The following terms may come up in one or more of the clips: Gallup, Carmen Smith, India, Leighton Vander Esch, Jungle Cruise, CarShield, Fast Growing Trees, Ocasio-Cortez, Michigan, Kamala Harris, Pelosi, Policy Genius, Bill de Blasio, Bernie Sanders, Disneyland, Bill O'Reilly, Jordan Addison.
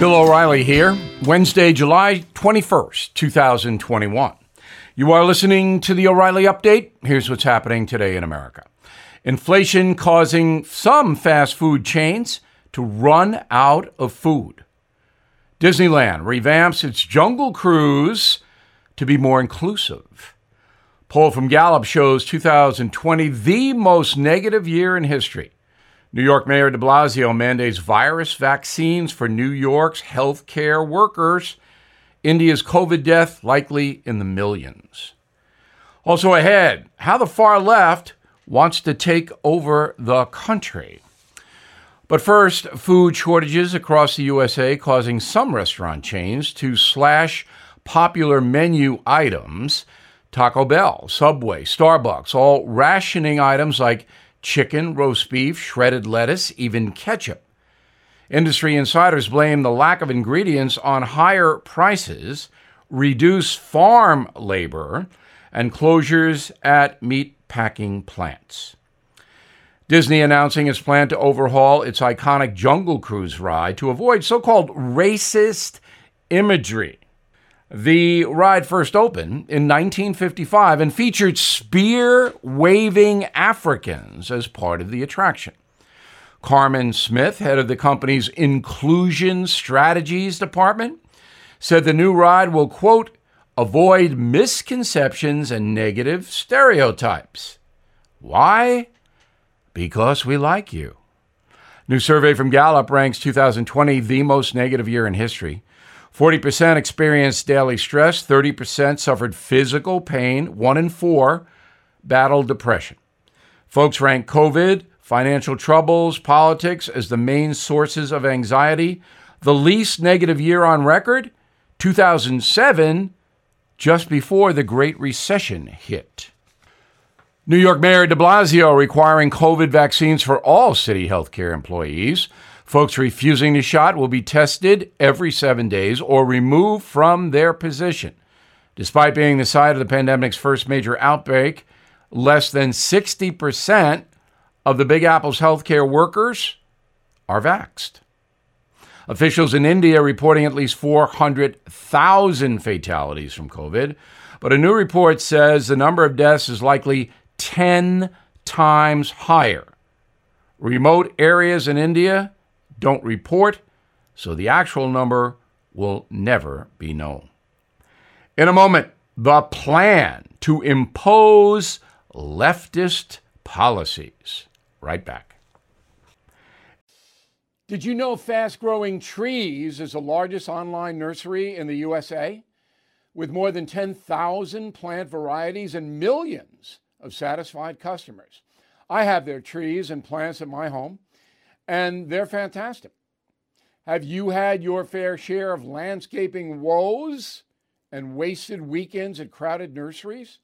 Bill O'Reilly here, Wednesday, July 21st, 2021. You are listening to the O'Reilly Update. Here's what's happening today in America. Inflation causing some fast food chains to run out of food. Disneyland revamps its Jungle Cruise to be more inclusive. Poll from Gallup shows 2020 the most negative year in history. New York Mayor de Blasio mandates virus vaccines for New York's healthcare workers. India's COVID death likely in the millions. Also ahead, how the far left wants to take over the country. But first, food shortages across the USA causing some restaurant chains to slash popular menu items. Taco Bell, Subway, Starbucks, all rationing items like chicken, roast beef, shredded lettuce, even ketchup. Industry insiders blame the lack of ingredients on higher prices, reduced farm labor, and closures at meat packing plants. Disney announcing its plan to overhaul its iconic Jungle Cruise ride to avoid so-called racist imagery. The ride first opened in 1955 and featured spear-waving Africans as part of the attraction. Carmen Smith, head of the company's Inclusion Strategies Department, said the new ride will, quote, avoid misconceptions and negative stereotypes. Why? Because we like you. New survey from Gallup ranks 2020 the most negative year in history. 40% experienced daily stress, 30% suffered physical pain, 1 in 4 battled depression. Folks rank COVID, financial troubles, politics as the main sources of anxiety. The least negative year on record, 2007, just before the Great Recession hit. New York Mayor de Blasio requiring COVID vaccines for all city healthcare employees. Folks refusing the shot will be tested every 7 days or removed from their position. Despite being the site of the pandemic's first major outbreak, less than 60% of the Big Apple's healthcare workers are vaxxed. Officials in India reporting at least 400,000 fatalities from COVID, but a new report says the number of deaths is likely 10 times higher. Remote areas in India don't report, so the actual number will never be known. In a moment, the plan to impose leftist policies. Right back. Did you know Fast Growing Trees is the largest online nursery in the USA? With more than 10,000 plant varieties and millions of satisfied customers. I have their trees and plants at my home, and they're fantastic. Have you had your fair share of landscaping woes and wasted weekends at crowded nurseries?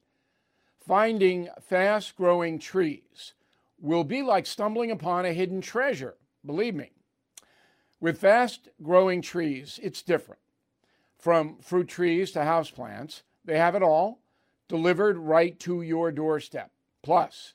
Finding fast-growing trees will be like stumbling upon a hidden treasure, believe me. With fast-growing trees, it's different. From fruit trees to houseplants, they have it all, delivered right to your doorstep. Plus,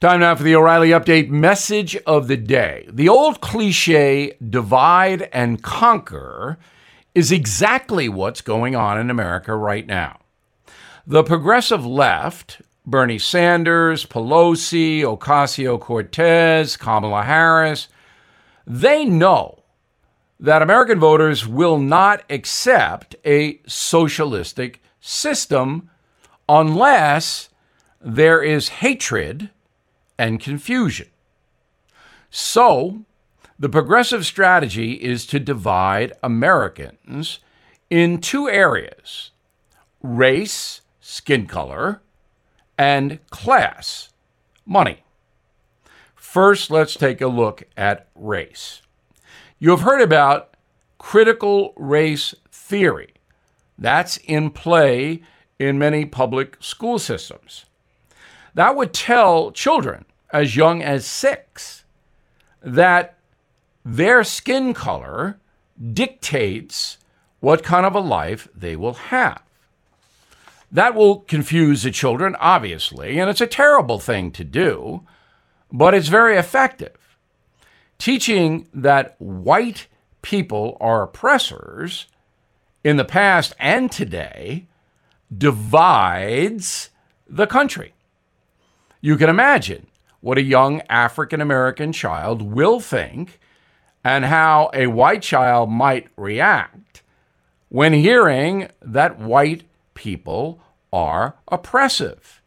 Time now for the O'Reilly Update message of the day. The old cliche, divide and conquer, is exactly what's going on in America right now. The progressive left, Bernie Sanders, Pelosi, Ocasio-Cortez, Kamala Harris, they know that American voters will not accept a socialistic system unless there is hatred and confusion. So, the progressive strategy is to divide Americans in two areas: race, skin color, and class, money. First, let's take a look at race. You have heard about critical race theory, That's in play in many public school systems. That would tell children as young as 6 that their skin color dictates what kind of a life they will have. That will confuse the children, obviously, and it's a terrible thing to do, but it's very effective. Teaching that white people are oppressors in the past and today divides the country. You can imagine what a young African-American child will think and how a white child might react when hearing that white people are oppressive.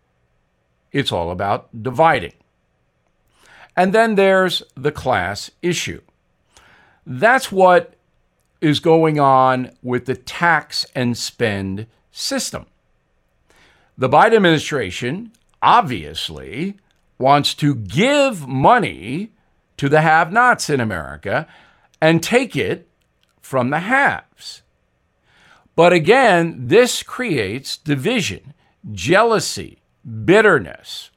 It's all about dividing. And then there's the class issue. That's what is going on with the tax and spend system. The Biden administration obviously wants to give money to the have-nots in America and take it from the haves. But again, this creates division, jealousy, bitterness.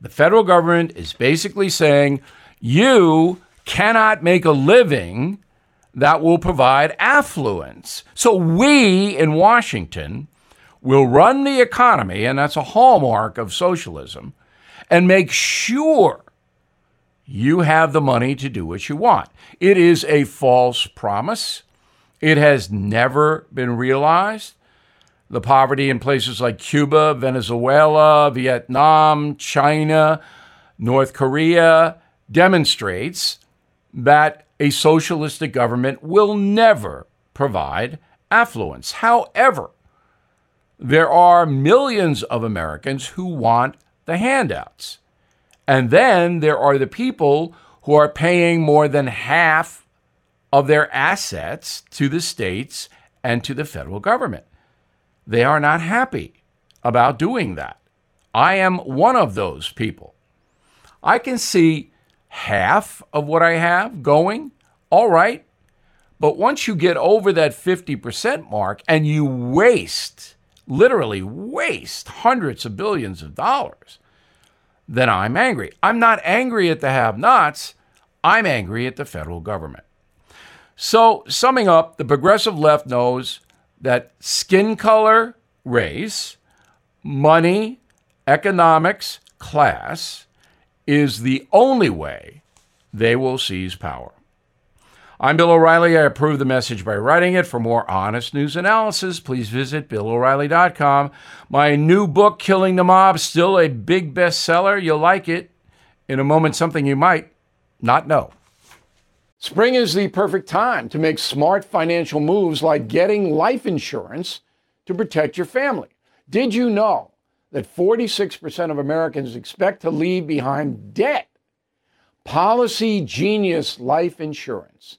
The federal government is basically saying, you cannot make a living that will provide affluence. So we in Washington will run the economy, and that's a hallmark of socialism, and make sure you have the money to do what you want. It is a false promise. It has never been realized. The poverty in places like Cuba, Venezuela, Vietnam, China, North Korea demonstrates that a socialistic government will never provide affluence. However, there are millions of Americans who want the handouts. And then there are the people who are paying more than half of their assets to the states and to the federal government. They are not happy about doing that. I am one of those people. I can see half of what I have going, all right, but once you get over that 50% mark and you literally waste hundreds of billions of dollars, then I'm angry. I'm not angry at the have-nots. I'm angry at the federal government. So, summing up, the progressive left knows that skin color, race, money, economics, class is the only way they will seize power. I'm Bill O'Reilly. I approve the message by writing it. For more honest news analysis, please visit BillO'Reilly.com. My new book, Killing the Mob, still a big bestseller. You'll like it. In a moment, something you might not know. Spring is the perfect time to make smart financial moves like getting life insurance to protect your family. Did you know that 46% of Americans expect to leave behind debt? Policy Genius Life Insurance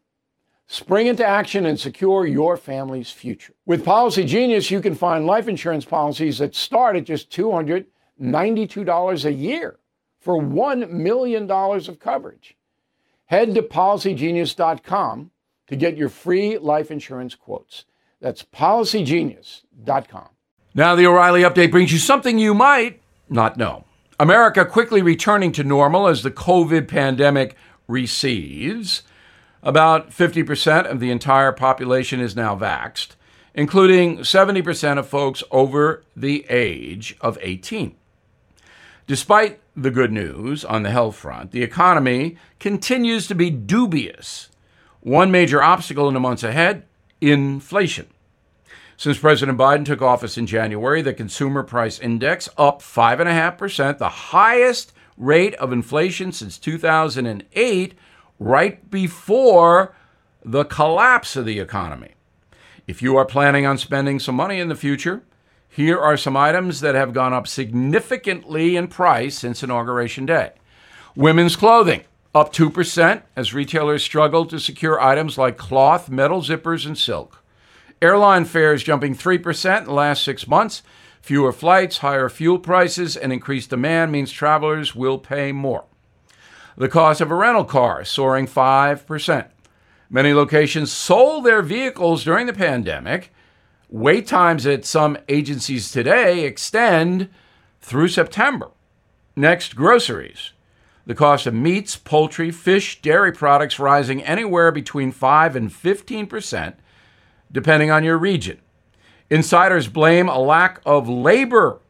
Spring into action and secure your family's future. With Policy Genius, you can find life insurance policies that start at just $292 a year for $1 million of coverage. Head to PolicyGenius.com to get your free life insurance quotes. That's PolicyGenius.com. Now the O'Reilly Update brings you something you might not know. America quickly returning to normal as the COVID pandemic recedes. About 50% of the entire population is now vaxxed, including 70% of folks over the age of 18. Despite the good news on the health front, the economy continues to be dubious. One major obstacle in the months ahead, inflation. Since President Biden took office in January, the consumer price index up 5.5%, the highest rate of inflation since 2008, right before the collapse of the economy. If you are planning on spending some money in the future, Here are some items that have gone up significantly in price since Inauguration Day. Women's clothing, up 2% as retailers struggle to secure items like cloth, metal zippers, and silk. Airline fares jumping 3% in the last 6 months. Fewer flights, higher fuel prices, and increased demand means travelers will pay more. The cost of a rental car soaring 5%. Many locations sold their vehicles during the pandemic. Wait times at some agencies today extend through September. Next, groceries. The cost of meats, poultry, fish, dairy products rising anywhere between 5 and 15%, depending on your region. Insiders blame a lack of labor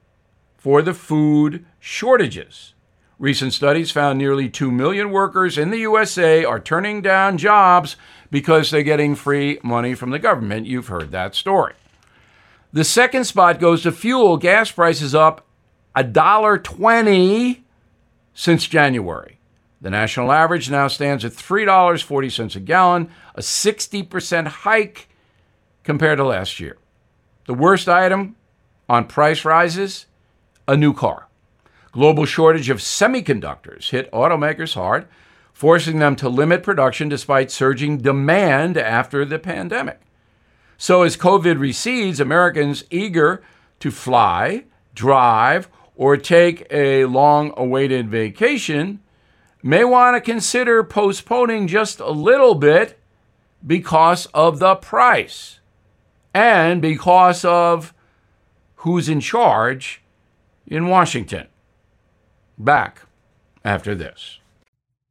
for the food shortages. Recent studies found nearly 2 million workers in the USA are turning down jobs because they're getting free money from the government. You've heard that story. The second spot goes to fuel. Gas prices up $1.20 since January. The national average now stands at $3.40 a gallon, a 60% hike compared to last year. The worst item on price rises, a new car. Global shortage of semiconductors hit automakers hard, forcing them to limit production despite surging demand after the pandemic. So as COVID recedes, Americans eager to fly, drive, or take a long-awaited vacation may want to consider postponing just a little bit because of the price and because of who's in charge in Washington. Back after this.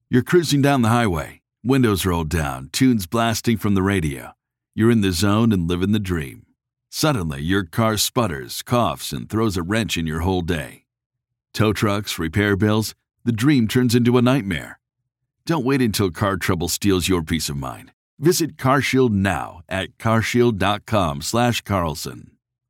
You're cruising down the highway, windows rolled down, tunes blasting from the radio. You're in the zone and living the dream. Suddenly, your car sputters, coughs, and throws a wrench in your whole day. Tow trucks, repair bills, the dream turns into a nightmare. Don't wait until car trouble steals your peace of mind. Visit CarShield now at carshield.com/Carlson.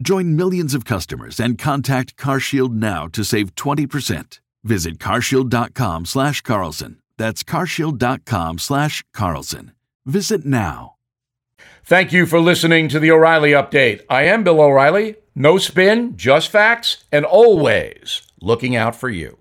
Join millions of customers and contact CarShield now to save 20%. Visit carshield.com/Carlson. That's carshield.com/Carlson. Visit now. Thank you for listening to the O'Reilly Update. I am Bill O'Reilly. No spin, just facts, and always looking out for you.